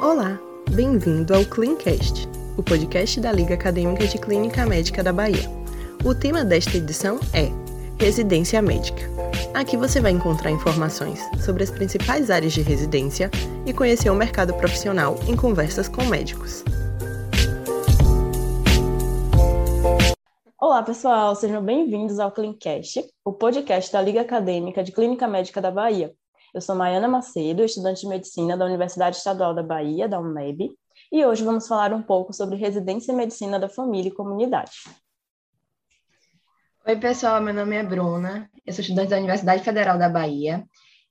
Olá, bem-vindo ao ClinCast, o podcast da Liga Acadêmica de Clínica Médica da Bahia. O tema desta edição é Residência Médica. Aqui você vai encontrar informações sobre as principais áreas de residência e conhecer o mercado profissional em conversas com médicos. Olá, pessoal! Sejam bem-vindos ao ClinCast, o podcast da Liga Acadêmica de Clínica Médica da Bahia. Eu sou Maiana Macedo, estudante de Medicina da Universidade Estadual da Bahia, da UNEB, e hoje vamos falar um pouco sobre Residência em Medicina da Família e Comunidade. Oi, pessoal! Meu nome é Bruna, eu sou estudante da Universidade Federal da Bahia,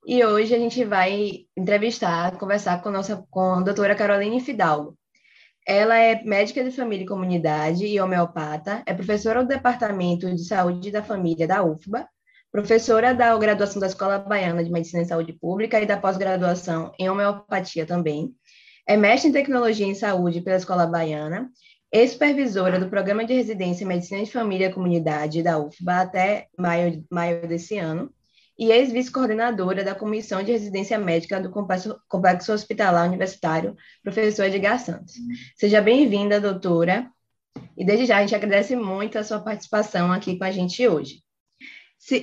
e hoje a gente vai conversar com a doutora Caroline Fidalgo. Ela é médica de família e comunidade e homeopata, é professora do Departamento de Saúde da Família da UFBA, professora da graduação da Escola Baiana de Medicina e Saúde Pública e da pós-graduação em homeopatia também, é mestre em Tecnologia em Saúde pela Escola Baiana, é supervisora do Programa de Residência em Medicina de Família e Comunidade da UFBA até maio desse ano e ex-vice-coordenadora da Comissão de Residência Médica do Complexo Hospitalar Universitário Professora Edgar Santos. Seja bem-vinda, doutora, e desde já a gente agradece muito a sua participação aqui com a gente hoje. Se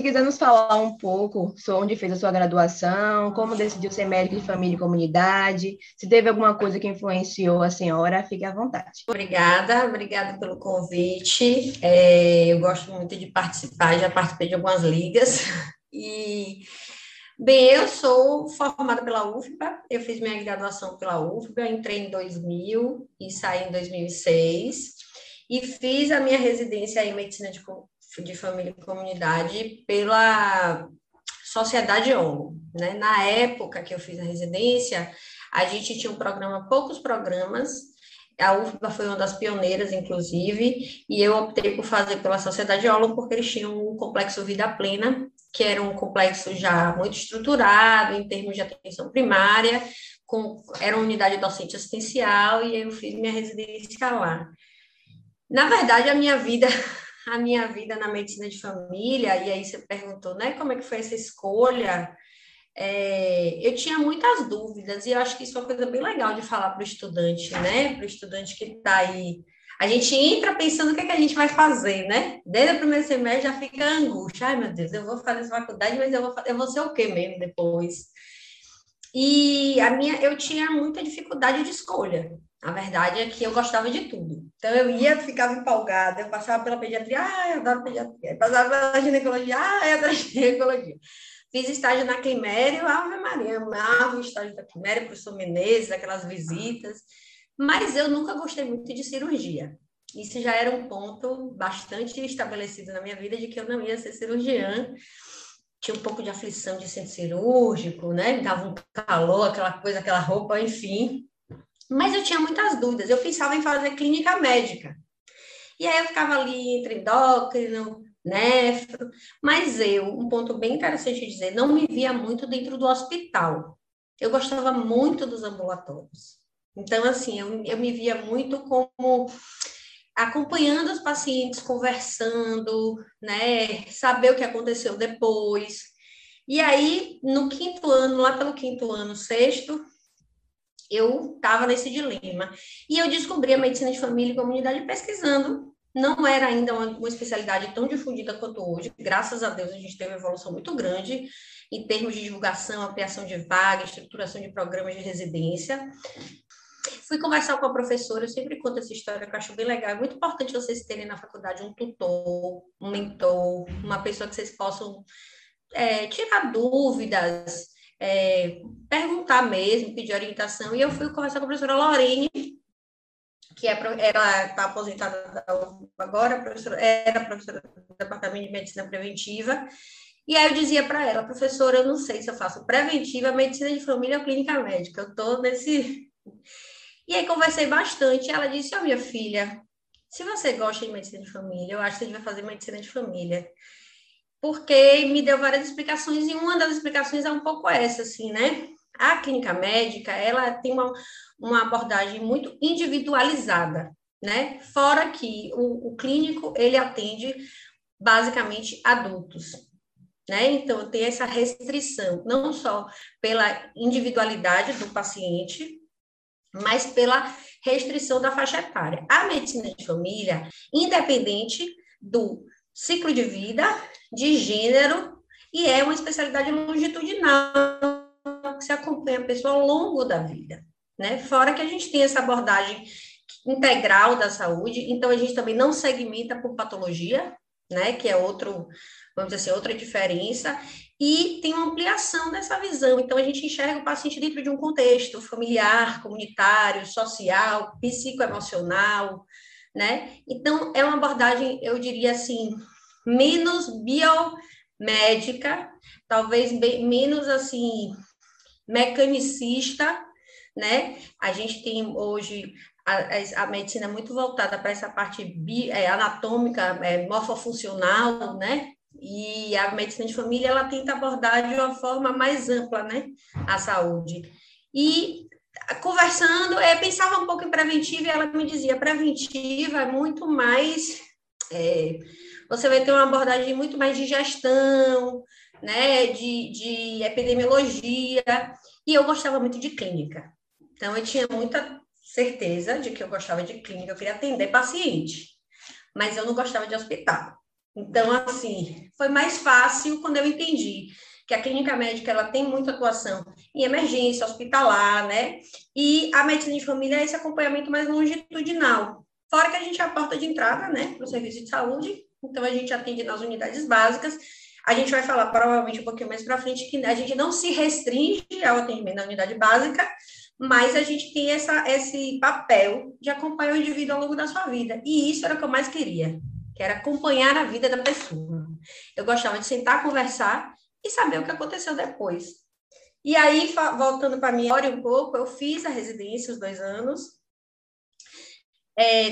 quiser nos falar um pouco sobre onde fez a sua graduação, como decidiu ser médica de família e comunidade, se teve alguma coisa que influenciou a senhora, fique à vontade. Obrigada pelo convite. Eu gosto muito de participar, já participei de algumas ligas. E, bem, eu sou formada pela UFBA, eu fiz minha graduação pela UFBA, entrei em 2000 e saí em 2006, e fiz a minha residência em medicina de família e comunidade pela Sociedade Olo, né? Na época que eu fiz a residência, a gente tinha poucos programas, a UFBA foi uma das pioneiras, inclusive, e eu optei por fazer pela Sociedade Olo porque eles tinham um complexo Vida Plena, que era um complexo já muito estruturado em termos de atenção primária, era uma unidade docente assistencial, e eu fiz minha residência lá. Na verdade, a minha vida na medicina de família, e aí você perguntou, né, como é que foi essa escolha, eu tinha muitas dúvidas, e eu acho que isso é uma coisa bem legal de falar para o estudante, né, para o estudante que está aí. A gente entra pensando o que é que a gente vai fazer, né, desde o primeiro semestre já fica a angústia, ai meu Deus, eu vou fazer essa faculdade, mas eu vou ser o quê mesmo depois? E eu tinha muita dificuldade de escolha. A verdade é que eu gostava de tudo. Então, ficava empolgada, eu passava pela pediatria, eu adoro pediatria, eu passava pela ginecologia, eu adoro ginecologia. Fiz estágio na Climério, Ave Maria, amava o estágio da Climério, professor Menezes, aquelas visitas, mas eu nunca gostei muito de cirurgia. Isso já era um ponto bastante estabelecido na minha vida, de que eu não ia ser cirurgiã. Tinha um pouco de aflição de ser cirúrgico, né? Me dava um calor, aquela coisa, aquela roupa, enfim. Mas eu tinha muitas dúvidas, eu pensava em fazer clínica médica. E aí eu ficava ali entre endócrino, nefro, mas um ponto bem interessante de dizer, não me via muito dentro do hospital. Eu gostava muito dos ambulatórios. Então, assim, eu me via muito como acompanhando os pacientes, conversando, né, saber o que aconteceu depois. E aí, no quinto ano, lá pelo quinto ano, sexto, eu estava nesse dilema. E eu descobri a medicina de família e comunidade pesquisando. Não era ainda uma especialidade tão difundida quanto hoje. Graças a Deus, a gente teve uma evolução muito grande em termos de divulgação, ampliação de vaga, estruturação de programas de residência. Fui conversar com a professora, eu sempre conto essa história, que eu acho bem legal. É muito importante vocês terem na faculdade um tutor, um mentor, uma pessoa que vocês possam tirar dúvidas, perguntar mesmo, pedir orientação, e eu fui conversar com a professora Lorene, que ela está aposentada agora, era professora do Departamento de Medicina Preventiva, e aí eu dizia para ela, professora, eu não sei se eu faço preventiva, medicina de família ou clínica médica, eu estou nesse... E aí conversei bastante, e ela disse, minha filha, se você gosta de medicina de família, eu acho que você vai fazer medicina de família, porque me deu várias explicações, e uma das explicações é um pouco essa, assim, né? A clínica médica, ela tem uma abordagem muito individualizada, né? Fora que o clínico, ele atende basicamente adultos. né? Então, tem essa restrição, não só pela individualidade do paciente, mas pela restrição da faixa etária. A medicina de família, independente do ciclo de vida, de gênero, e é uma especialidade longitudinal, que se acompanha a pessoa ao longo da vida, né? Fora que a gente tem essa abordagem integral da saúde, então a gente também não segmenta por patologia, né? Que é outro, vamos dizer assim, outra diferença, e tem uma ampliação dessa visão. Então a gente enxerga o paciente dentro de um contexto familiar, comunitário, social, psicoemocional, né? Então é uma abordagem, eu diria assim, menos biomédica, talvez menos assim mecanicista, né? A gente tem hoje a medicina muito voltada para essa parte anatômica, morfofuncional, né? E a medicina de família, ela tenta abordar de uma forma mais ampla, né? A saúde. E conversando, eu pensava um pouco em preventiva e ela me dizia, preventiva é muito mais... você vai ter uma abordagem muito mais de gestão, né, de epidemiologia, e eu gostava muito de clínica. Então, eu tinha muita certeza de que eu gostava de clínica, eu queria atender paciente, mas eu não gostava de hospital. Então, assim, foi mais fácil quando eu entendi que a clínica médica, ela tem muita atuação em emergência hospitalar, né, e a medicina de família é esse acompanhamento mais longitudinal. Fora que a gente é a porta de entrada, né, para o serviço de saúde, então a gente atende nas unidades básicas. A gente vai falar provavelmente um pouquinho mais para frente que a gente não se restringe ao atendimento na unidade básica, mas a gente tem esse papel de acompanhar o indivíduo ao longo da sua vida. E isso era o que eu mais queria, que era acompanhar a vida da pessoa. Eu gostava de sentar, conversar e saber o que aconteceu depois. E aí, voltando para a minha história um pouco, eu fiz a residência os 2 anos,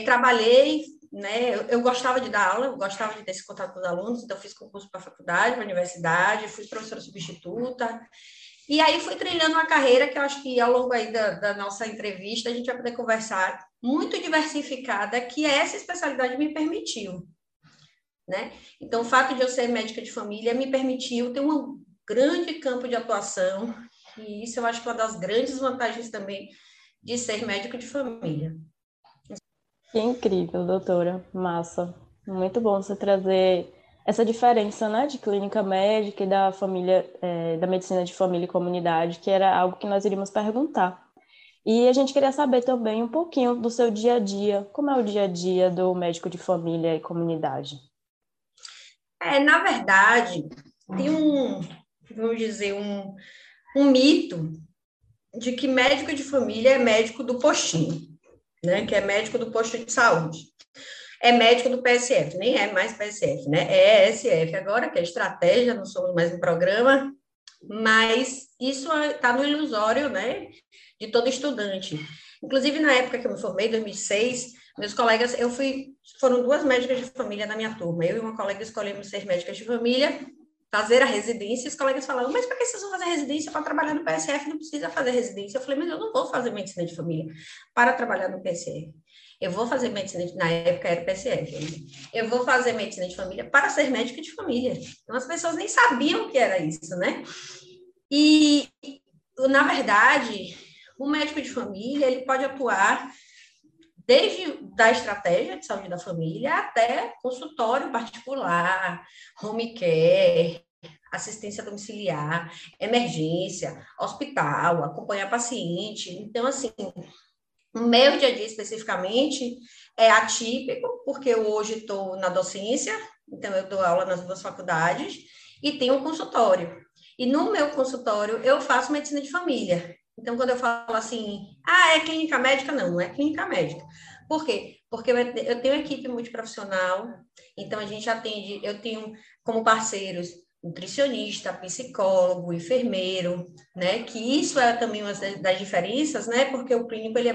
trabalhei, né? Eu gostava de dar aula, eu gostava de ter esse contato com os alunos, então eu fiz concurso para a faculdade, para a universidade, fui professora substituta, e aí fui trilhando uma carreira que eu acho que ao longo aí da nossa entrevista a gente vai poder conversar, muito diversificada, que essa especialidade me permitiu, né? Então o fato de eu ser médica de família me permitiu ter um grande campo de atuação, e isso eu acho que é uma das grandes vantagens também de ser médico de família. Que incrível, doutora. Massa. Muito bom você trazer essa diferença, né, de clínica médica e da família, da medicina de família e comunidade, que era algo que nós iríamos perguntar. E a gente queria saber também um pouquinho do seu dia a dia. Como é o dia a dia do médico de família e comunidade? Na verdade, tem um mito de que médico de família é médico do postinho. Né, que é médico do posto de saúde, é médico do PSF, nem é mais PSF, né? É ESF agora, que é estratégia, não somos mais um programa, mas isso está no ilusório, né, de todo estudante. Inclusive, na época que eu me formei, em 2006, meus colegas, foram 2 médicas de família na minha turma, eu e uma colega escolhemos ser médicas de família, fazer a residência, e os colegas falavam, mas para que vocês vão fazer residência? Para trabalhar no PSF não precisa fazer residência. Eu falei, mas eu não vou fazer medicina de família para trabalhar no PSF. Eu vou fazer medicina, na época era PSF, eu vou fazer medicina de família para ser médica de família. Então, as pessoas nem sabiam que era isso, né? E, na verdade, o médico de família, ele pode atuar desde da estratégia de saúde da família até consultório particular, home care, assistência domiciliar, emergência, hospital, acompanhar paciente. Então, assim, o meu dia a dia especificamente é atípico, porque eu hoje estou na docência, então eu dou aula nas 2 faculdades e tenho um consultório. E no meu consultório eu faço medicina de família. Então, quando eu falo assim, é clínica médica? Não, não é clínica médica. Por quê? Porque eu tenho uma equipe multiprofissional, então a gente atende, eu tenho como parceiros nutricionista, psicólogo, enfermeiro, né? Que isso é também uma das diferenças, né? Porque o clínico, ele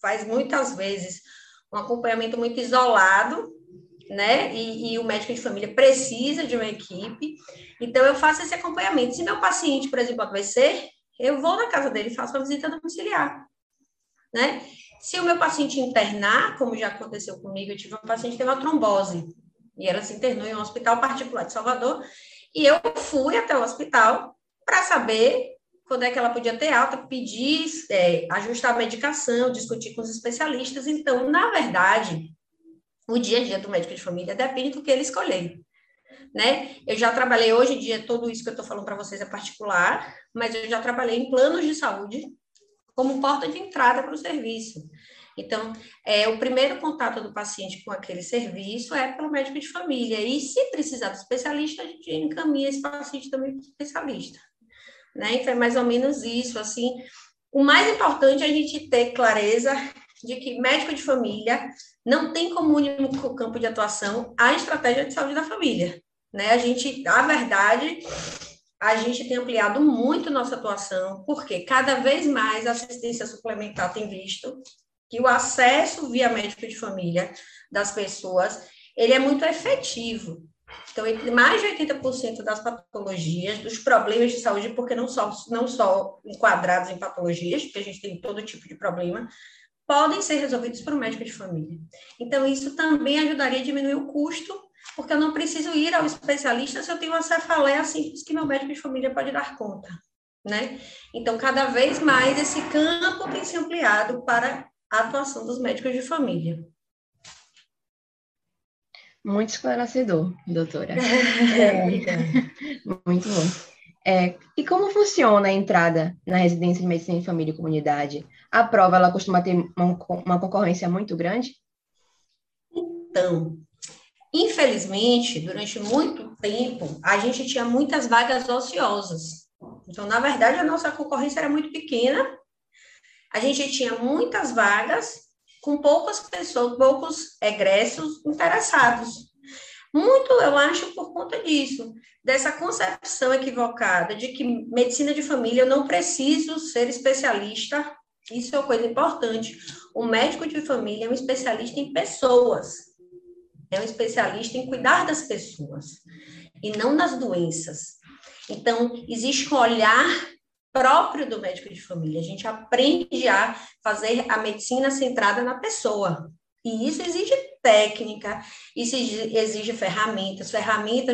faz muitas vezes um acompanhamento muito isolado, né? E o médico de família precisa de uma equipe. Então, eu faço esse acompanhamento. Se meu paciente, por exemplo, adoecer, eu vou na casa dele e faço uma visita domiciliar, né? Se o meu paciente internar, como já aconteceu comigo, eu tive uma paciente que teve uma trombose, e ela se internou em um hospital particular de Salvador, E eu fui até o hospital para saber quando é que ela podia ter alta, pedir, ajustar a medicação, discutir com os especialistas. Então, na verdade, o dia a dia do médico de família depende do que ele escolher, né? Eu já trabalhei, hoje em dia, tudo isso que eu estou falando para vocês é particular, mas eu já trabalhei em planos de saúde como porta de entrada para o serviço. Então, o primeiro contato do paciente com aquele serviço é pelo médico de família. E se precisar do especialista, a gente encaminha esse paciente também para o especialista, né? Então, é mais ou menos isso, assim. O mais importante é a gente ter clareza de que médico de família não tem como único campo de atuação a estratégia de saúde da família, né? A gente tem ampliado muito nossa atuação, porque cada vez mais a assistência suplementar tem visto que o acesso via médico de família das pessoas, ele é muito efetivo. Então, mais de 80% das patologias, dos problemas de saúde, porque não só enquadrados em patologias, porque a gente tem todo tipo de problema, podem ser resolvidos por um médico de família. Então, isso também ajudaria a diminuir o custo, porque eu não preciso ir ao especialista se eu tenho uma cefaleia simples que meu médico de família pode dar conta, né? Então, cada vez mais esse campo tem se ampliado para a atuação dos médicos de família. Muito esclarecedor, doutora. Muito bom. E como funciona a entrada na Residência de Medicina de Família e Comunidade? A prova, ela costuma ter uma concorrência muito grande? Então, infelizmente, durante muito tempo, a gente tinha muitas vagas ociosas. Então, na verdade, a nossa concorrência era muito pequena. A gente tinha muitas vagas com poucas pessoas, poucos egressos interessados. Muito, eu acho, por conta disso, dessa concepção equivocada de que medicina de família eu não preciso ser especialista. Isso é uma coisa importante. O médico de família é um especialista em pessoas, é um especialista em cuidar das pessoas e não das doenças. Então, existe um olhar próprio do médico de família. A gente aprende a fazer a medicina centrada na pessoa. E isso exige técnica, isso exige ferramentas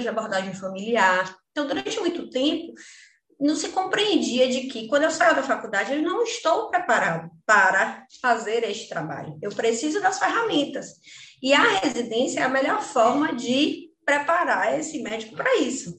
de abordagem familiar. Então, durante muito tempo, não se compreendia de que, quando eu saio da faculdade, eu não estou preparado para fazer este trabalho. Eu preciso das ferramentas. E a residência é a melhor forma de preparar esse médico para isso.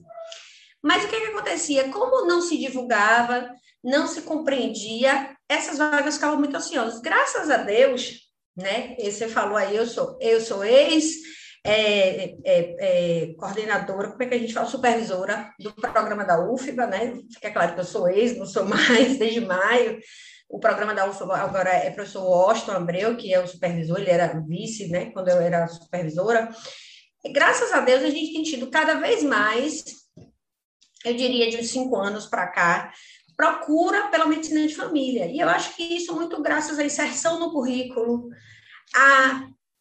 Mas o que acontecia? Como não se divulgava, não se compreendia, essas vagas ficavam muito ociosas. Graças a Deus, né? E você falou aí, eu sou ex-coordenadora, como é que a gente fala? Supervisora do programa da UFBA, né? Fica claro que eu sou ex, não sou mais, desde maio. O programa da UFBA agora é professor Othon Abreu, que é o supervisor, ele era vice, né? Quando eu era supervisora. E, graças a Deus, a gente tem tido cada vez mais, eu diria de uns 5 anos para cá, procura pela medicina de família. E eu acho que isso muito graças à inserção no currículo,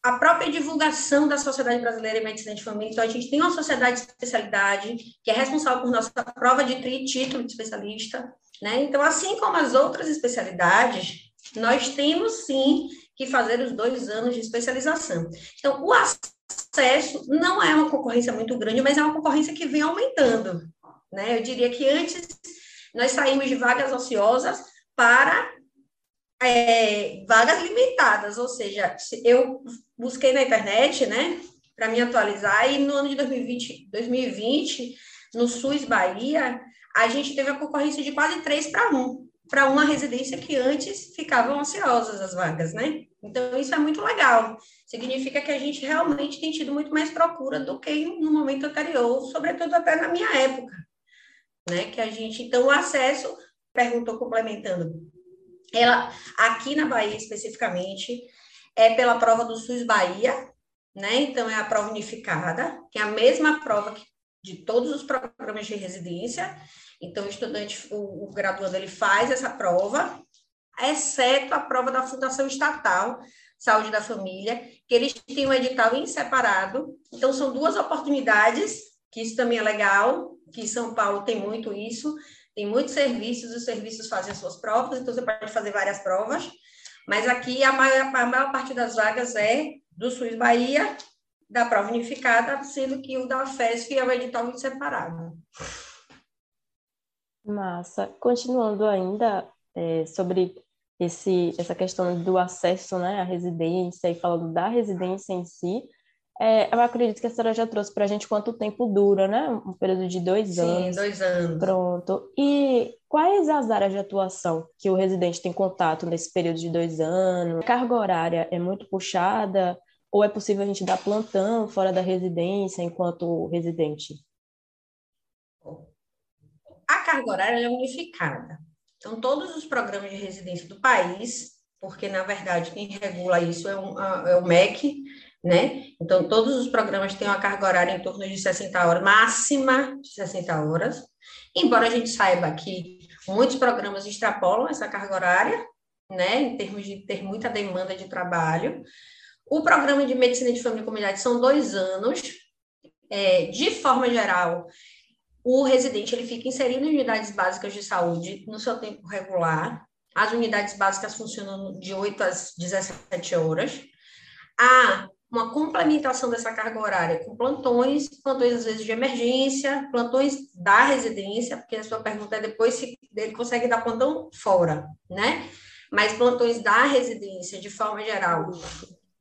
à própria divulgação da Sociedade Brasileira de Medicina de Família. Então, a gente tem uma sociedade de especialidade que é responsável por nossa prova de título de especialista, né? Então, assim como as outras especialidades, nós temos, sim, que fazer os 2 anos de especialização. Então, o acesso não é uma concorrência muito grande, mas é uma concorrência que vem aumentando, né? Eu diria que antes nós saímos de vagas ociosas para vagas limitadas, ou seja, eu busquei na internet, né, para me atualizar, e no ano de 2020, no SUS Bahia, a gente teve a concorrência de quase 3 para 1, para uma residência que antes ficavam ociosas as vagas, né? Então, isso é muito legal. Significa que a gente realmente tem tido muito mais procura do que no momento anterior, sobretudo até na minha época, né? Que a gente, então, o acesso, perguntou complementando, ela, aqui na Bahia especificamente, é pela prova do SUS Bahia, né? Então, é a prova unificada, que é a mesma prova de todos os programas de residência. Então, o estudante, o graduando, ele faz essa prova, exceto a prova da Fundação Estatal Saúde da Família, que eles têm um edital em separado. Então, são 2 oportunidades, que isso também é legal, que São Paulo tem muito isso, tem muitos serviços, os serviços fazem as suas provas, então você pode fazer várias provas, mas aqui a maior parte das vagas é do SUS Bahia da prova unificada, sendo que o da UFESP é o edital separado. Massa. Continuando ainda sobre essa questão do acesso, né, à residência, e falando da residência em si, eu acredito que a senhora já trouxe para a gente quanto tempo dura, né? Um período de 2 anos. Sim, 2 anos. Pronto. E quais as áreas de atuação que o residente tem contato nesse período de 2 anos? A carga horária é muito puxada? Ou é possível a gente dar plantão fora da residência enquanto residente? A carga horária é unificada. Então, todos os programas de residência do país, porque, na verdade, quem regula isso é o MEC, né? Então, todos os programas têm uma carga horária em torno de 60 horas, máxima de 60 horas, embora a gente saiba que muitos programas extrapolam essa carga horária, né, em termos de ter muita demanda de trabalho. O programa de Medicina de Família e Comunidade são 2 anos, de forma geral, o residente ele fica inserido em unidades básicas de saúde no seu tempo regular, as unidades básicas funcionam de 8 às 17 horas, uma complementação dessa carga horária com plantões às vezes de emergência, plantões da residência, porque a sua pergunta é depois se ele consegue dar plantão fora, né? Mas plantões da residência, de forma geral,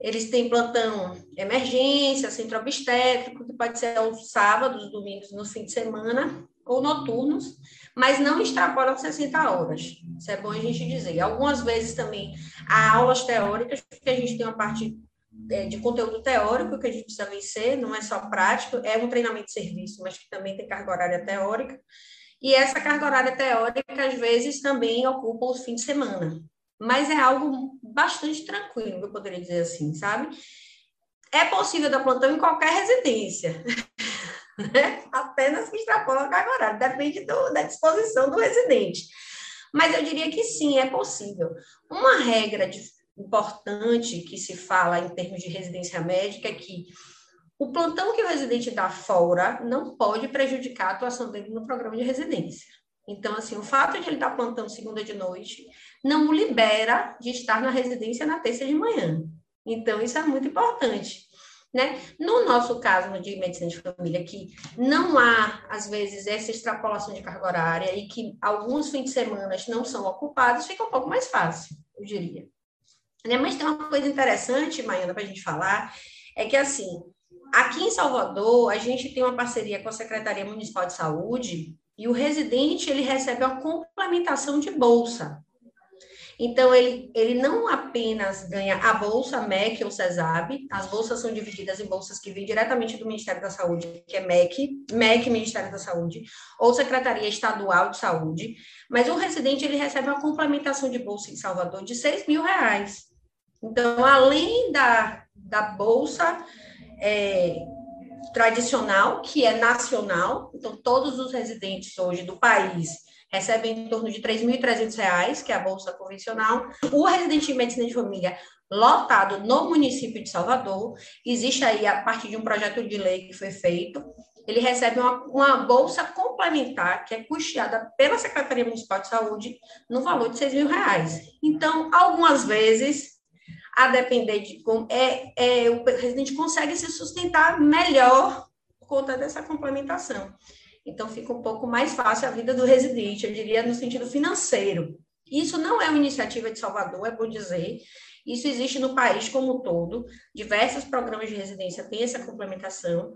eles têm plantão emergência, centro obstétrico, que pode ser aos sábados, domingos, no fim de semana, ou noturnos, mas não extrapolam 60 horas. Isso é bom a gente dizer. Algumas vezes também há aulas teóricas, porque a gente tem uma parte de conteúdo teórico que a gente precisa vencer, não é só prático, é um treinamento de serviço, mas que também tem carga horária teórica, e essa carga horária teórica, às vezes, também ocupa os fins de semana, mas é algo bastante tranquilo, eu poderia dizer assim, sabe? É possível dar plantão em qualquer residência, apenas que extrapola a carga horária, depende da disposição do residente, mas eu diria que sim, é possível. Uma regra importante que se fala em termos de residência médica é que o plantão que o residente dá fora não pode prejudicar a atuação dele no programa de residência. Então, assim, o fato de ele dar plantão segunda de noite não o libera de estar na residência na terça de manhã. Então, isso é muito importante, né? No nosso caso, no de medicina de família, que não há, às vezes, essa extrapolação de carga horária e que alguns fins de semana não são ocupados, fica um pouco mais fácil, eu diria. Mas tem uma coisa interessante, Maiana, para a gente falar, é que, assim, aqui em Salvador, a gente tem uma parceria com a Secretaria Municipal de Saúde e o residente, ele recebe uma complementação de bolsa. Então, ele não apenas ganha a bolsa MEC ou CESAB, as bolsas são divididas em bolsas que vêm diretamente do Ministério da Saúde, que é MEC, Ministério da Saúde, ou Secretaria Estadual de Saúde, mas o residente, ele recebe uma complementação de bolsa em Salvador de R$6.000. Então, além da bolsa tradicional, que é nacional, então todos os residentes hoje do país recebem em torno de R$3.300, que é a bolsa convencional. O residente de medicina de família lotado no município de Salvador, existe aí a partir de um projeto de lei que foi feito, ele recebe uma bolsa complementar que é custeada pela Secretaria Municipal de Saúde no valor de R$6.000. Então, algumas vezes, a depender de como o residente consegue se sustentar melhor por conta dessa complementação. Então, fica um pouco mais fácil a vida do residente, eu diria, no sentido financeiro. Isso não é uma iniciativa de Salvador, é bom dizer. Isso existe no país como um todo. Diversos programas de residência têm essa complementação,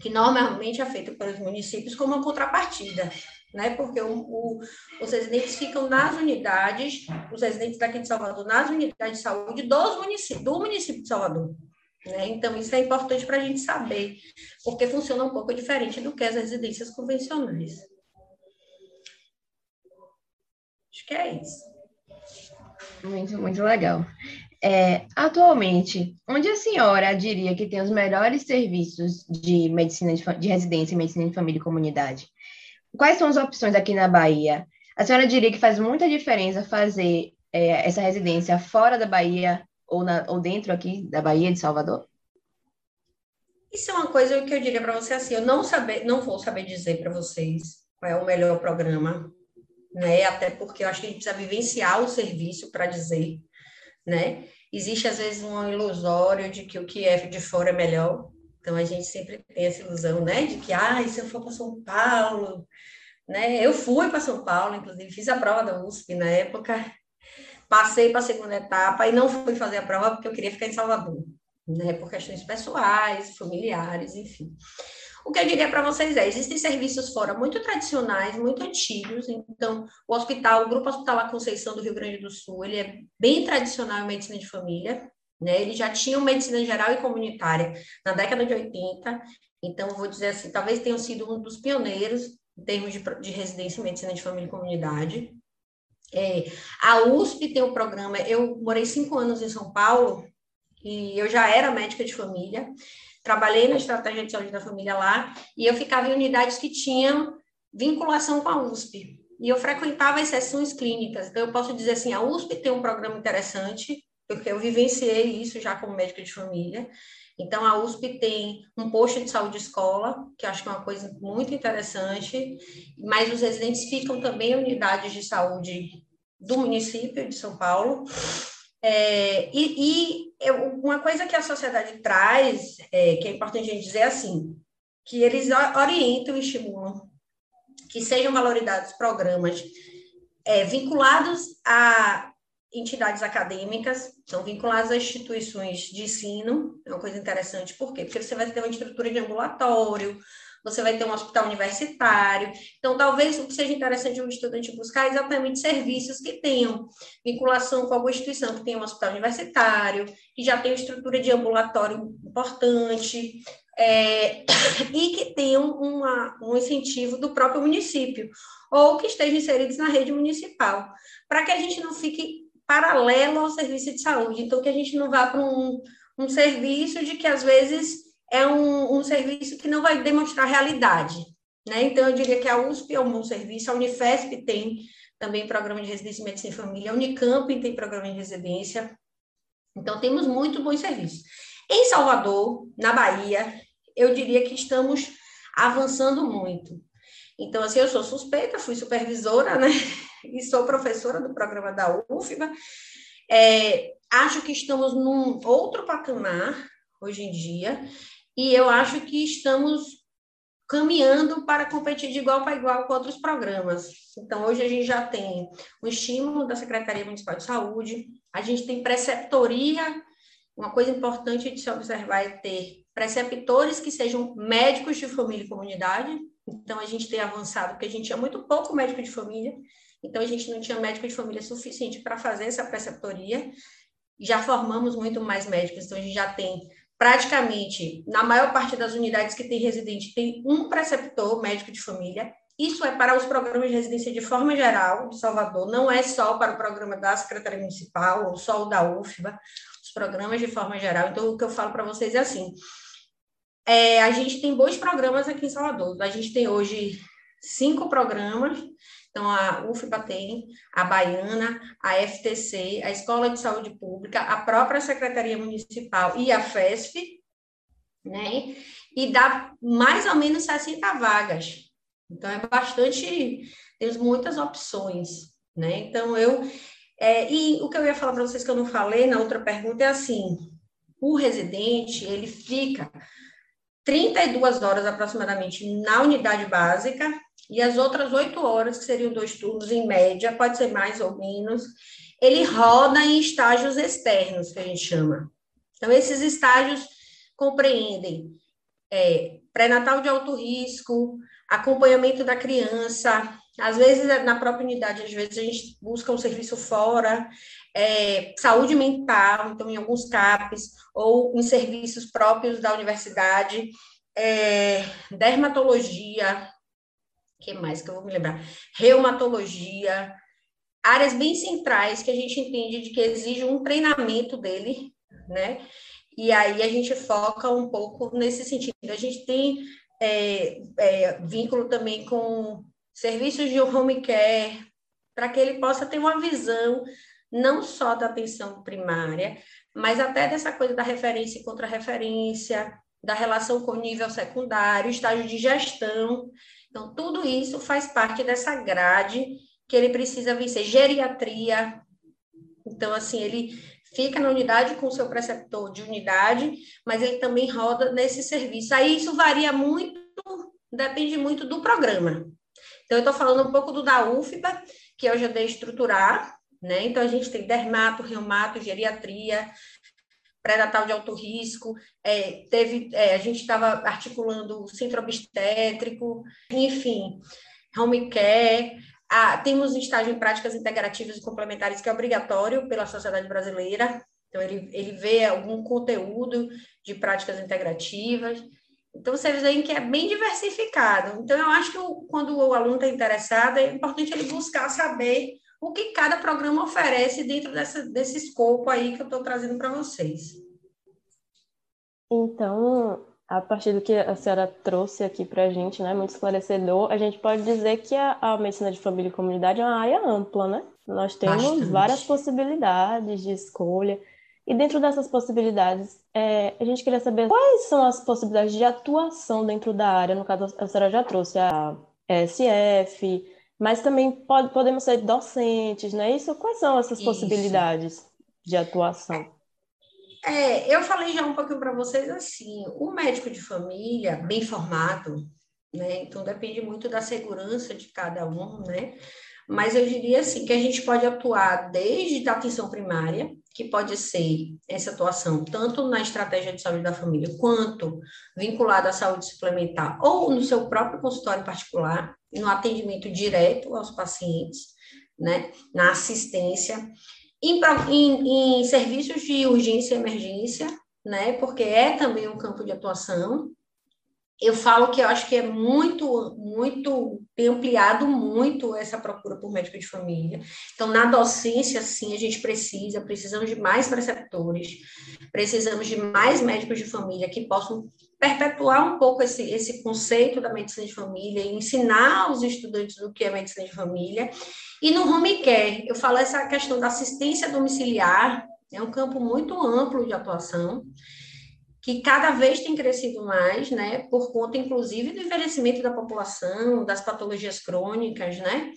que normalmente é feita pelos municípios como uma contrapartida, né? Porque os residentes ficam nas unidades, os residentes daqui de Salvador, nas unidades de saúde do município de Salvador, né? Então, isso é importante para a gente saber, porque funciona um pouco diferente do que as residências convencionais. Acho que é isso. Muito, muito legal. Atualmente, onde a senhora diria que tem os melhores serviços de medicina de residência, medicina de família e comunidade? Quais são as opções aqui na Bahia? A senhora diria que faz muita diferença fazer essa residência fora da Bahia ou dentro aqui da Bahia de Salvador? Isso é uma coisa que eu diria para você assim, eu não vou saber dizer para vocês qual é o melhor programa, né? Até porque eu acho que a gente precisa vivenciar o serviço para dizer, né? Existe às vezes um ilusório de que o que é de fora é melhor. Então, a gente sempre tem essa ilusão, né, de que, se eu for para São Paulo, né, eu fui para São Paulo, inclusive fiz a prova da USP na época, passei para a segunda etapa e não fui fazer a prova porque eu queria ficar em Salvador, né, por questões pessoais, familiares, enfim. O que eu diria para vocês é, existem serviços fora muito tradicionais, muito antigos, então o Grupo Hospitalar Conceição do Rio Grande do Sul, ele é bem tradicional em medicina de família, né? Ele já tinha medicina geral e comunitária na década de 80, então vou dizer assim, talvez tenham sido um dos pioneiros em termos de residência em medicina de família e comunidade. A USP tem um programa, eu morei 5 anos em São Paulo e eu já era médica de família, trabalhei na Estratégia de Saúde da Família lá e eu ficava em unidades que tinham vinculação com a USP e eu frequentava as sessões clínicas, então eu posso dizer assim, a USP tem um programa interessante, porque eu vivenciei isso já como médica de família. Então, a USP tem um posto de saúde escola, que eu acho que é uma coisa muito interessante, mas os residentes ficam também em unidades de saúde do município de São Paulo. Uma coisa que a sociedade traz, que é importante a gente dizer, assim, que eles orientam e estimulam que sejam valorizados programas vinculados a entidades acadêmicas, são vinculadas a instituições de ensino, é uma coisa interessante, por quê? Porque você vai ter uma estrutura de ambulatório, você vai ter um hospital universitário, então talvez o que seja interessante um estudante buscar é exatamente serviços que tenham vinculação com alguma instituição, que tenha um hospital universitário, que já tenha estrutura de ambulatório importante, e que tenham um incentivo do próprio município, ou que estejam inseridos na rede municipal, para que a gente não fique paralelo ao serviço de saúde, então que a gente não vá para um serviço de que às vezes é um serviço que não vai demonstrar realidade, né? Então eu diria que a USP é um bom serviço, a Unifesp tem também programa de residência em medicina e família, a Unicamp tem programa de residência, então temos muito bons serviços. Em Salvador, na Bahia, eu diria que estamos avançando muito. Então, assim, eu sou suspeita, fui supervisora, né? E sou professora do programa da UFBA. Acho que estamos num outro patamar hoje em dia, e eu acho que estamos caminhando para competir de igual para igual com outros programas. Então, hoje a gente já tem o estímulo da Secretaria Municipal de Saúde, a gente tem preceptoria, uma coisa importante de se observar é ter preceptores que sejam médicos de família e comunidade. Então, a gente tem avançado, porque a gente tinha muito pouco médico de família, então a gente não tinha médico de família suficiente para fazer essa preceptoria, já formamos muito mais médicos, então a gente já tem praticamente, na maior parte das unidades que tem residente, tem um preceptor médico de família, isso é para os programas de residência de forma geral, de Salvador, não é só para o programa da Secretaria Municipal, ou só o da UFBA, os programas de forma geral, então o que eu falo para vocês é assim, a gente tem bons programas aqui em Salvador. A gente tem hoje 5 programas. Então, a UFBA tem, a Baiana, a FTC, a Escola de Saúde Pública, a própria Secretaria Municipal e a FESP, né? E dá mais ou menos 60 vagas. Então, é bastante... Temos muitas opções, né? Então, e o que eu ia falar para vocês que eu não falei na outra pergunta é assim, o residente, ele fica 32 horas aproximadamente na unidade básica e as outras 8 horas, que seriam 2 turnos em média, pode ser mais ou menos, ele roda em estágios externos, que a gente chama. Então, esses estágios compreendem pré-natal de alto risco, acompanhamento da criança, às vezes na própria unidade, às vezes a gente busca um serviço fora, saúde mental, então em alguns CAPs, ou em serviços próprios da universidade, dermatologia, o que mais que eu vou me lembrar? Reumatologia, áreas bem centrais que a gente entende de que exige um treinamento dele, né? E aí a gente foca um pouco nesse sentido. A gente tem vínculo também com serviços de home care, para que ele possa ter uma visão não só da atenção primária, mas até dessa coisa da referência e contra-referência, da relação com o nível secundário, estágio de gestão. Então, tudo isso faz parte dessa grade que ele precisa vencer. Geriatria. Então, assim, ele fica na unidade com o seu preceptor de unidade, mas ele também roda nesse serviço. Aí isso varia muito, depende muito do programa. Então, eu estou falando um pouco do da UFBA, que eu já dei estruturar, né? Então, a gente tem dermato, reumato, geriatria, pré-natal de alto risco, a gente estava articulando o centro obstétrico, enfim, home care. Temos estágio em práticas integrativas e complementares, que é obrigatório pela sociedade brasileira. Então, ele vê algum conteúdo de práticas integrativas. Então, vocês veem que é bem diversificado. Então, eu acho que quando o aluno está interessado, é importante ele buscar saber o que cada programa oferece dentro desse escopo aí que eu estou trazendo para vocês. Então, a partir do que a senhora trouxe aqui para a gente, né, muito esclarecedor, a gente pode dizer que a medicina de família e comunidade é uma área ampla, né? Nós temos várias possibilidades de escolha, e dentro dessas possibilidades, a gente queria saber quais são as possibilidades de atuação dentro da área. No caso, a senhora já trouxe a ESF, mas também podemos ser docentes, não é isso? Quais são essas possibilidades de atuação? Eu falei já um pouquinho para vocês assim, o médico de família, bem formado, né? Então depende muito da segurança de cada um, né? Mas eu diria assim, que a gente pode atuar desde a atenção primária, que pode ser essa atuação tanto na estratégia de saúde da família, quanto vinculada à saúde suplementar, ou no seu próprio consultório particular, no atendimento direto aos pacientes, né? Na assistência, em serviços de urgência e emergência, né? Porque é também um campo de atuação. Eu falo que eu acho que é muito, tem ampliado muito essa procura por médico de família. Então, na docência, sim, a gente precisamos de mais preceptores, precisamos de mais médicos de família que possam perpetuar um pouco esse conceito da medicina de família, e ensinar os estudantes o que é medicina de família. E no home care, eu falo essa questão da assistência domiciliar, é um campo muito amplo de atuação, que cada vez tem crescido mais, né, por conta, inclusive, do envelhecimento da população, das patologias crônicas, né?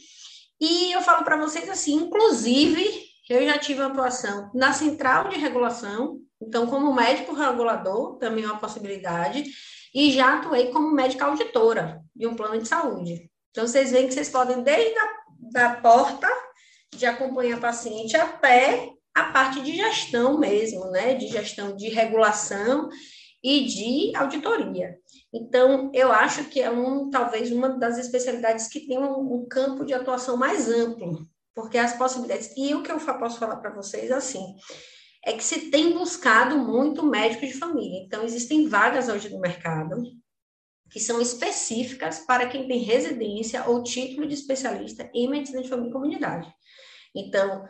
E eu falo para vocês assim, inclusive, eu já tive atuação na central de regulação, então, como médico regulador, também é uma possibilidade, e já atuei como médica auditora de um plano de saúde. Então, vocês veem que vocês podem, desde da porta de acompanhar paciente até a parte de gestão mesmo, né? De gestão de regulação e de auditoria. Então, eu acho que é talvez uma das especialidades que tem um campo de atuação mais amplo, porque as possibilidades... E o que eu posso falar para vocês, assim, é que se tem buscado muito médico de família. Então, existem vagas hoje no mercado que são específicas para quem tem residência ou título de especialista em medicina de família e comunidade. Então,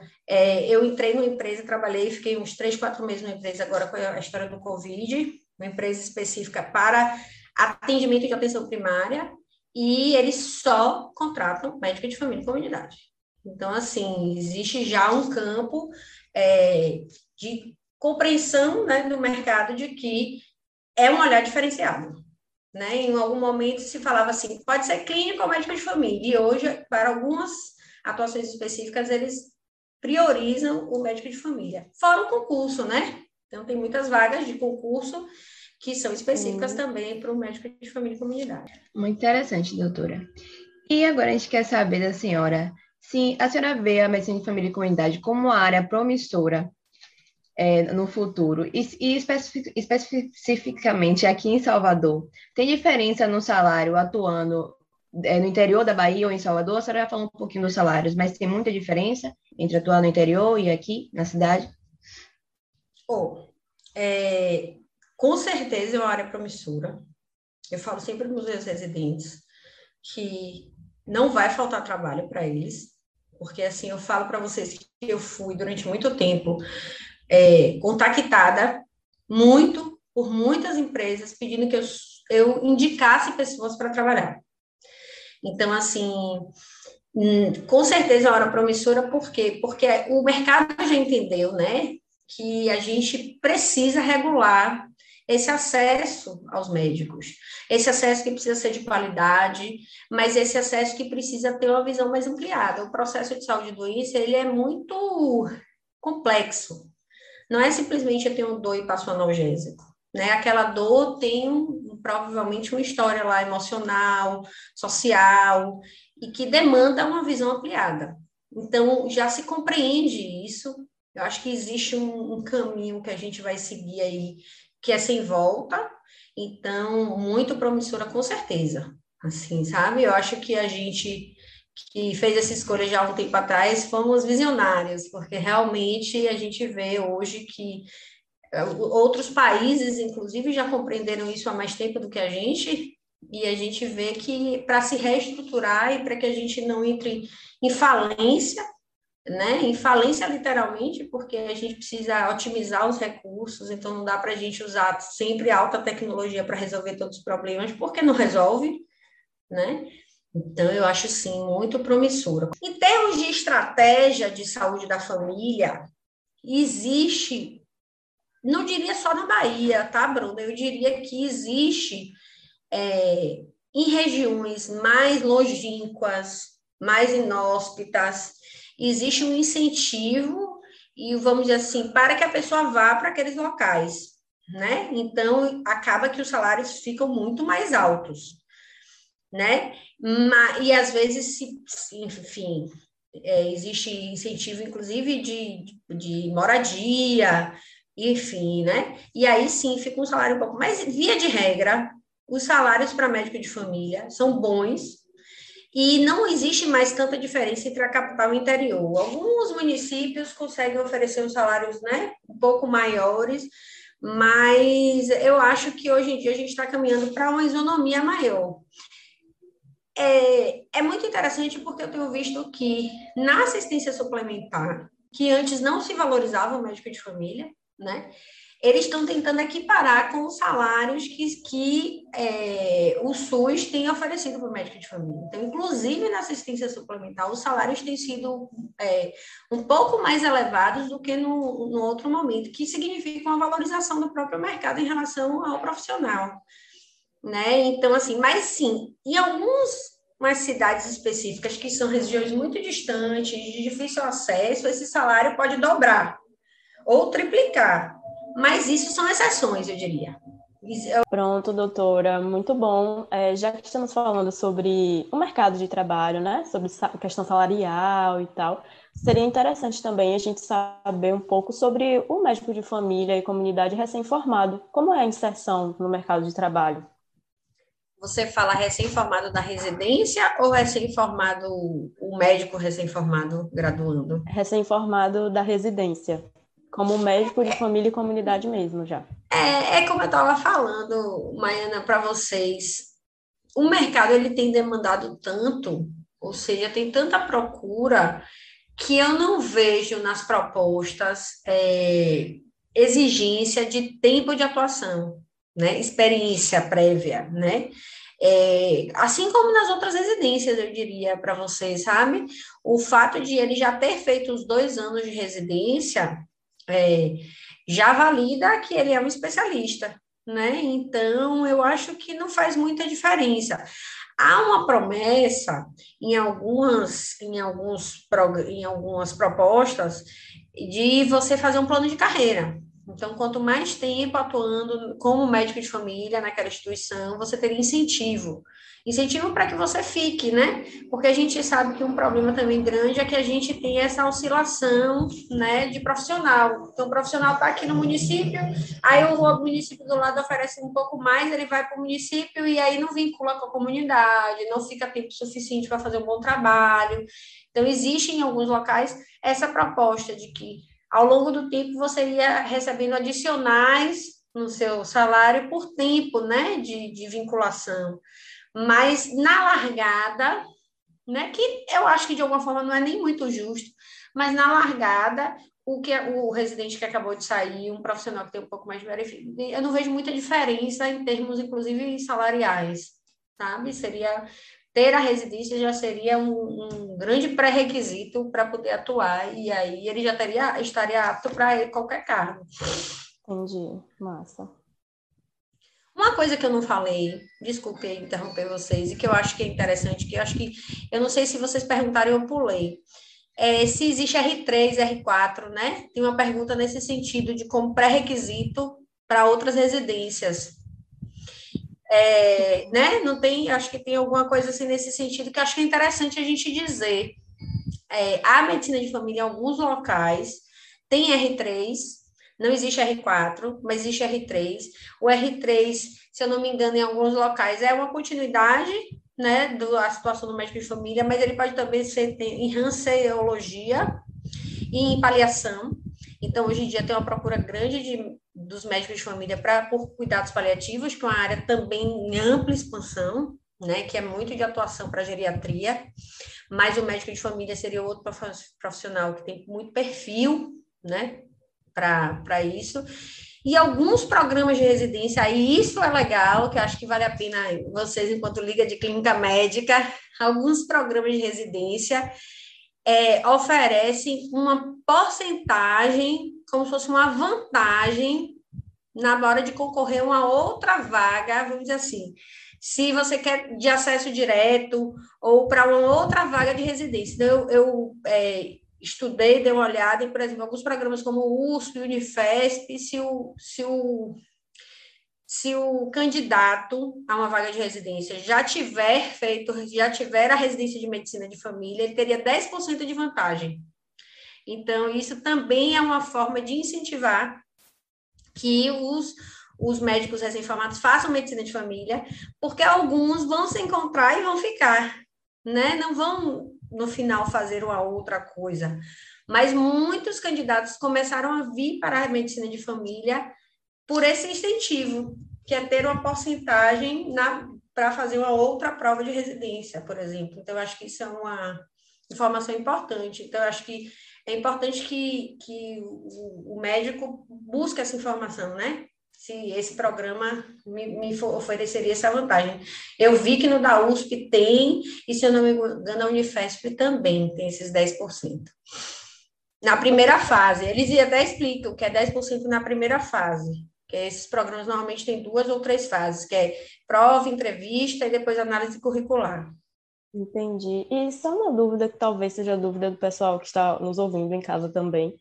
eu entrei numa empresa, trabalhei, fiquei uns 3, 4 meses numa empresa, agora com a história do Covid, uma empresa específica para atendimento de atenção primária, e eles só contratam médico de família e comunidade. Então, assim, existe já um campo de compreensão, né, do mercado, de que é um olhar diferenciado. Né? Em algum momento se falava assim, pode ser clínico ou médico de família, e hoje, para algumas atuações específicas, eles priorizam o médico de família. Fora o concurso, né? Então, tem muitas vagas de concurso que são específicas também para o médico de família e comunidade. Muito interessante, doutora. E agora a gente quer saber da senhora, se a senhora vê a medicina de família e comunidade como uma área promissora no futuro, e especificamente aqui em Salvador, tem diferença no salário atuando no interior da Bahia ou em Salvador? A senhora já falou um pouquinho dos salários, mas tem muita diferença entre atuar no interior e aqui, na cidade? Com certeza é uma área promissora. Eu falo sempre para os meus residentes que não vai faltar trabalho para eles, porque assim, eu falo para vocês que eu fui durante muito tempo contactada por muitas empresas pedindo que eu indicasse pessoas para trabalhar. Então, assim, com certeza é uma hora promissora. Por quê? Porque o mercado já entendeu, né, que a gente precisa regular esse acesso aos médicos, esse acesso que precisa ser de qualidade, mas esse acesso que precisa ter uma visão mais ampliada. O processo de saúde e doença, ele é muito complexo, Não é simplesmente eu tenho dor e passo analgésico, né? Aquela dor tem provavelmente uma história lá emocional, social, e que demanda uma visão ampliada. Então, já se compreende isso. Eu acho que existe um caminho que a gente vai seguir aí, que é sem volta. Então, muito promissora, com certeza. Assim, sabe? Eu acho que a gente que fez essa escolha já há um tempo atrás fomos visionários, porque realmente a gente vê hoje que outros países, inclusive, já compreenderam isso há mais tempo do que a gente, e a gente vê que para se reestruturar e para que a gente não entre em falência, né? Em falência literalmente, porque a gente precisa otimizar os recursos, então não dá para a gente usar sempre alta tecnologia para resolver todos os problemas, porque não resolve, né? Então, eu acho, sim, muito promissora. Em termos de estratégia de saúde da família, existe, não diria só na Bahia, tá, Bruna? Eu diria que existe em regiões mais longínquas, mais inóspitas, existe um incentivo, e vamos dizer assim, para que a pessoa vá para aqueles locais, né? Então, acaba que os salários ficam muito mais altos, né? E às vezes, enfim, existe incentivo, inclusive, de moradia, enfim, né? E aí sim fica um salário um pouco. Mas, via de regra, os salários para médico de família são bons e não existe mais tanta diferença entre a capital e o interior. Alguns municípios conseguem oferecer uns salários, né, um pouco maiores, mas eu acho que hoje em dia a gente está caminhando para uma isonomia maior. É muito interessante porque eu tenho visto que na assistência suplementar, que antes não se valorizava o médico de família, né, eles estão tentando equiparar com os salários que o SUS tem oferecido para o médico de família. Então, inclusive na assistência suplementar, os salários têm sido um pouco mais elevados do que no outro momento, que significa uma valorização do próprio mercado em relação ao profissional, né? Então, assim, mas sim, em algumas cidades específicas, que são regiões muito distantes, de difícil acesso, esse salário pode dobrar ou triplicar, mas isso são exceções, eu diria. Pronto, doutora, muito bom. Já que estamos falando sobre o mercado de trabalho, né, sobre a questão salarial e tal, seria interessante também a gente saber um pouco sobre o médico de família e comunidade recém-formado. Como é a inserção no mercado de trabalho? Você fala recém-formado da residência ou recém-formado, o médico recém-formado graduando? Recém-formado da residência, como médico de família e comunidade mesmo já. É como eu estava falando, Maiana, para vocês, o mercado ele tem demandado tanto, ou seja, tem tanta procura, que eu não vejo nas propostas exigência de tempo de atuação, né, experiência prévia, né, assim como nas outras residências, eu diria para vocês, sabe, o fato de ele já ter feito os 2 anos de residência, já valida que ele é um especialista, né, então eu acho que não faz muita diferença. Há uma promessa em algumas propostas de você fazer um plano de carreira. Então, quanto mais tempo atuando como médico de família naquela instituição, você teria incentivo. Incentivo para que você fique, né? Porque a gente sabe que um problema também grande é que a gente tem essa oscilação, né, de profissional. Então, o profissional está aqui no município, aí o município do lado oferece um pouco mais, ele vai para o município e aí não vincula com a comunidade, não fica tempo suficiente para fazer um bom trabalho. Então, existe em alguns locais essa proposta de que ao longo do tempo, você ia recebendo adicionais no seu salário por tempo, né, de vinculação. Mas na largada, né, que eu acho que de alguma forma não é nem muito justo, mas na largada, o residente que acabou de sair, um profissional que tem um pouco mais de benefício, eu não vejo muita diferença em termos, inclusive, salariais, sabe? Seria... Ter a residência já seria um grande pré-requisito para poder atuar, e aí ele já estaria apto para qualquer cargo. Entendi, massa. Uma coisa que eu não falei, desculpe interromper vocês, e que eu acho que é interessante, que eu não sei se vocês perguntaram, eu pulei. se existe R3, R4, né? Tem uma pergunta nesse sentido de como pré-requisito para outras residências. Né? Não tem, acho que tem alguma coisa assim nesse sentido que acho que é interessante a gente dizer. A medicina de família, em alguns locais, tem R3, não existe R4, mas existe R3. O R3, se eu não me engano, em alguns locais é uma continuidade, né, da situação do médico de família, mas ele pode também ser em ranceologia e em paliação. Então, hoje em dia, tem uma procura grande dos médicos de família por cuidados paliativos, que é uma área também em ampla expansão, né, que é muito de atuação para a geriatria, mas o médico de família seria outro profissional que tem muito perfil, né, para isso. E alguns programas de residência, e isso é legal, que eu acho que vale a pena vocês, enquanto Liga de Clínica Médica, alguns programas de residência oferecem uma porcentagem, como se fosse uma vantagem na hora de concorrer a uma outra vaga, vamos dizer assim, se você quer de acesso direto ou para uma outra vaga de residência. Então, eu estudei, dei uma olhada em, por exemplo, alguns programas como o USP, Unifesp, se o candidato a uma vaga de residência já tiver a residência de medicina de família, ele teria 10% de vantagem. Então, isso também é uma forma de incentivar que os médicos recém-formados façam medicina de família, porque alguns vão se encontrar e vão ficar, né? Não vão, no final, fazer uma outra coisa. Mas muitos candidatos começaram a vir para a medicina de família por esse incentivo, que é ter uma porcentagem para fazer uma outra prova de residência, por exemplo. Então, eu acho que isso é uma informação importante. Então, eu acho que é importante que o médico busque essa informação, né? Se esse programa me ofereceria essa vantagem. Eu vi que no da USP tem, e se eu não me engano, a Unifesp também tem esses 10%. Na primeira fase, eles até explicam que é 10% na primeira fase, que esses programas normalmente têm 2 ou 3 fases, que é prova, entrevista e depois análise curricular. Entendi. E só uma dúvida, que talvez seja a dúvida do pessoal que está nos ouvindo em casa também,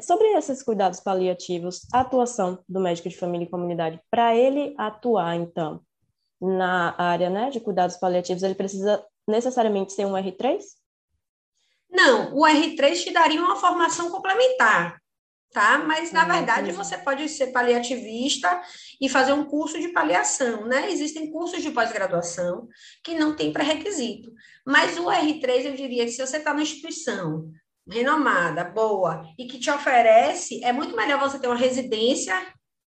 sobre esses cuidados paliativos, a atuação do médico de família e comunidade, para ele atuar, então, na área, né, de cuidados paliativos, ele precisa necessariamente ser um R3? Não, o R3 te daria uma formação complementar, tá? Mas, na verdade, você pode ser paliativista e fazer um curso de paliação, né? Existem cursos de pós-graduação que não tem pré-requisito, mas o R3, eu diria que se você está na instituição renomada, boa, e que te oferece, é muito melhor você ter uma residência,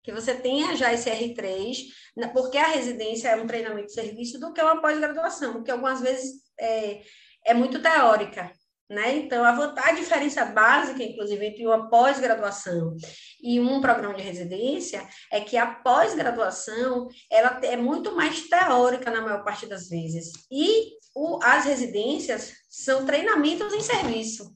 que você tenha já esse R3, porque a residência é um treinamento de serviço, do que uma pós-graduação, que algumas vezes é muito teórica, né? Então, a diferença básica, inclusive, entre uma pós-graduação e um programa de residência é que a pós-graduação ela é muito mais teórica na maior parte das vezes. E as residências são treinamentos em serviço.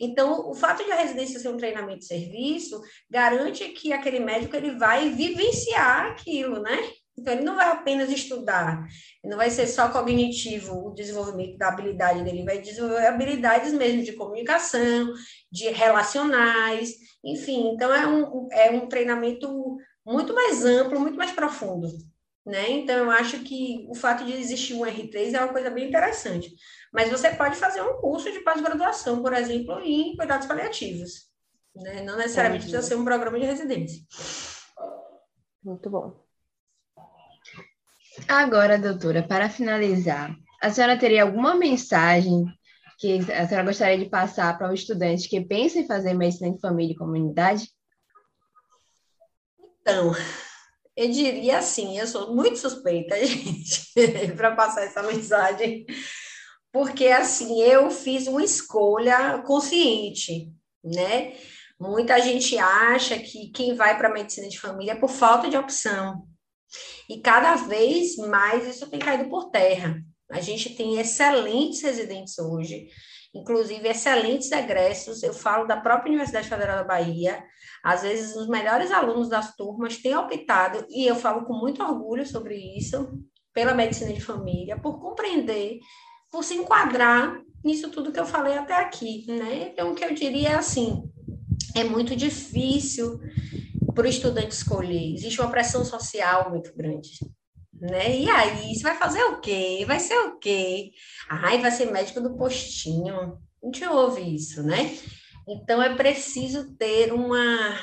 Então, o fato de a residência ser um treinamento de serviço garante que aquele médico ele vai vivenciar aquilo, né? Então, ele não vai apenas estudar, não vai ser só cognitivo o desenvolvimento da habilidade dele, vai desenvolver habilidades mesmo de comunicação, de relacionais, enfim. Então, é um treinamento muito mais amplo, muito mais profundo, né? Então, eu acho que o fato de existir um R3 é uma coisa bem interessante. Mas você pode fazer um curso de pós-graduação, por exemplo, em cuidados paliativos, né? Não necessariamente precisa ser um programa de residência. Muito bom. Agora, doutora, para finalizar, a senhora teria alguma mensagem que a senhora gostaria de passar para um estudante que pensa em fazer medicina de família e comunidade? Então, eu diria assim, eu sou muito suspeita, gente, para passar essa mensagem, porque, assim, eu fiz uma escolha consciente, né? Muita gente acha que quem vai para a medicina de família é por falta de opção. E cada vez mais isso tem caído por terra. A gente tem excelentes residentes hoje, inclusive excelentes egressos. Eu falo da própria Universidade Federal da Bahia. Às vezes, os melhores alunos das turmas têm optado, e eu falo com muito orgulho sobre isso, pela medicina de família, por compreender por se enquadrar nisso tudo que eu falei até aqui, né? Então, o que eu diria é assim, é muito difícil para o estudante escolher, existe uma pressão social muito grande, né? E aí, você vai fazer o quê? Vai ser o quê? Ai, vai ser médico do postinho, a gente ouve isso, né? Então, é preciso ter uma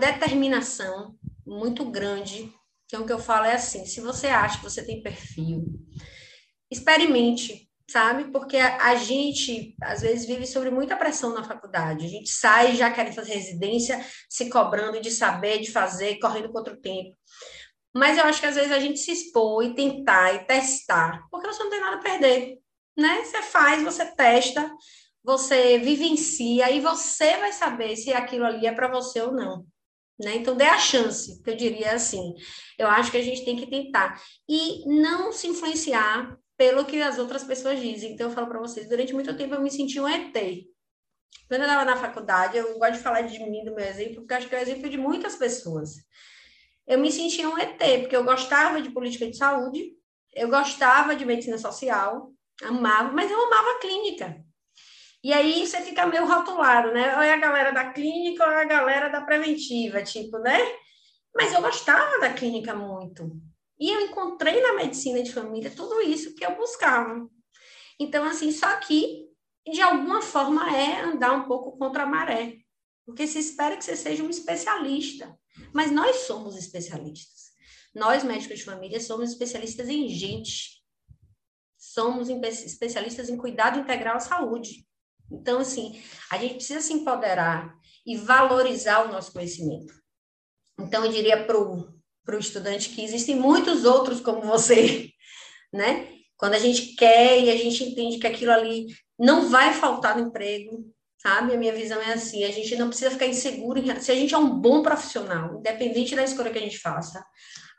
determinação muito grande. Então, o que eu falo é assim, se você acha que você tem perfil, experimente, sabe? Porque a gente, às vezes, vive sobre muita pressão na faculdade. A gente sai já querendo fazer residência, se cobrando de saber, de fazer, correndo contra o tempo. Mas eu acho que, às vezes, a gente se expor e tentar e testar, porque você não tem nada a perder, né? Você faz, você testa, você vivencia e você vai saber se aquilo ali é para você ou não, né? Então, dê a chance, que eu diria assim. Eu acho que a gente tem que tentar. E não se influenciar pelo que as outras pessoas dizem. Então, eu falo para vocês, durante muito tempo eu me senti um ET. Quando eu estava na faculdade, eu gosto de falar de mim, do meu exemplo, porque eu acho que é o exemplo de muitas pessoas. Eu me sentia um ET, porque eu gostava de política de saúde, eu gostava de medicina social, amava, mas eu amava a clínica. E aí você fica meio rotulado, né? Ou é a galera da clínica ou é a galera da preventiva, tipo, né? Mas eu gostava da clínica muito. E eu encontrei na medicina de família tudo isso que eu buscava. Então, assim, só que, de alguma forma, é andar um pouco contra a maré. Porque se espera que você seja um especialista. Mas nós somos especialistas. Nós, médicos de família, somos especialistas em gente. Somos especialistas em cuidado integral à saúde. Então, assim, a gente precisa se empoderar e valorizar o nosso conhecimento. Então, eu diria para o estudante que existem muitos outros como você, né? Quando a gente quer e a gente entende que aquilo ali não vai faltar no emprego, sabe? A minha visão é assim, a gente não precisa ficar inseguro. Se a gente é um bom profissional, independente da escolha que a gente faça,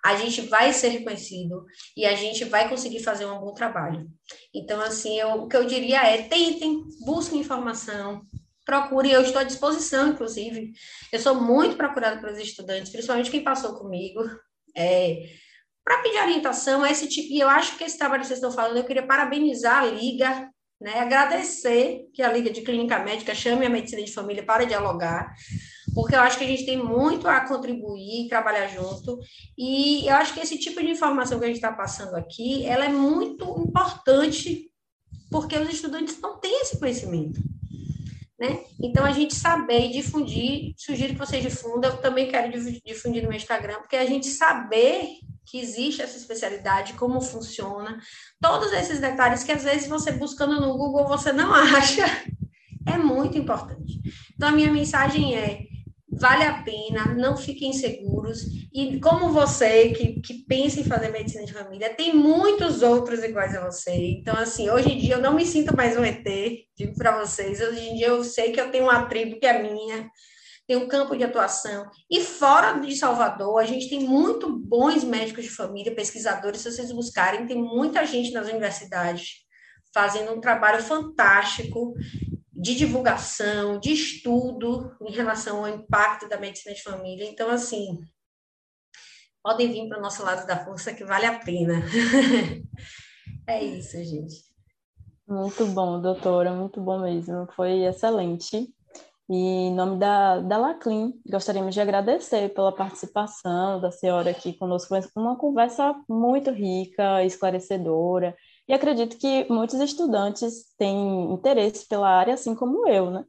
a gente vai ser reconhecido e a gente vai conseguir fazer um bom trabalho. Então, assim, o que eu diria é tentem, busquem informação, procurem. Eu estou à disposição, inclusive. Eu sou muito procurada pelos estudantes, principalmente quem passou comigo, para pedir orientação, esse tipo. E eu acho que esse trabalho que vocês estão falando, eu queria parabenizar a Liga, né? Agradecer que a Liga de Clínica Médica chame a Medicina de Família para dialogar, porque eu acho que a gente tem muito a contribuir, trabalhar junto, e eu acho que esse tipo de informação que a gente está passando aqui, ela é muito importante, porque os estudantes não têm esse conhecimento, né? Então, a gente saber e difundir, sugiro que vocês difundam, eu também quero difundir no meu Instagram, porque a gente saber que existe essa especialidade, como funciona, todos esses detalhes que, às vezes, você buscando no Google, você não acha, é muito importante. Então, a minha mensagem é, vale a pena, não fiquem inseguros, e como você que pensa em fazer medicina de família, tem muitos outros iguais a você. Então, assim, hoje em dia eu não me sinto mais um ET, digo para vocês, hoje em dia eu sei que eu tenho uma tribo que é minha, tem um campo de atuação, e fora de Salvador, a gente tem muito bons médicos de família, pesquisadores, se vocês buscarem, tem muita gente nas universidades fazendo um trabalho fantástico de divulgação, de estudo em relação ao impacto da medicina de família. Então, assim, podem vir para o nosso lado da força que vale a pena. É isso, gente. Muito bom, doutora, muito bom mesmo. Foi excelente. E em nome da Laclin, gostaríamos de agradecer pela participação da senhora aqui conosco, uma conversa muito rica, esclarecedora. E acredito que muitos estudantes têm interesse pela área, assim como eu, né?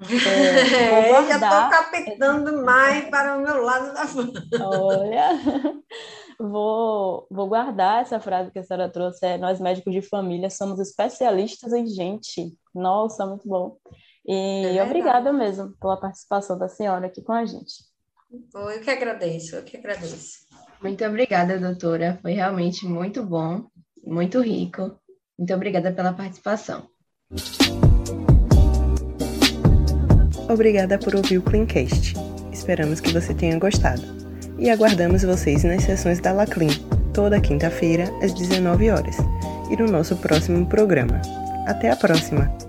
Eu estou captando mais para o meu lado da força. Olha, vou guardar essa frase que a senhora trouxe, nós médicos de família somos especialistas em gente. Nossa, muito bom. E obrigada mesmo pela participação da senhora aqui com a gente. Eu que agradeço, eu que agradeço. Muito obrigada, doutora, foi realmente muito bom. Muito rico. Muito obrigada pela participação. Obrigada por ouvir o ClinCast. Esperamos que você tenha gostado. E aguardamos vocês nas sessões da Laclin, toda quinta-feira, às 19h, e no nosso próximo programa. Até a próxima!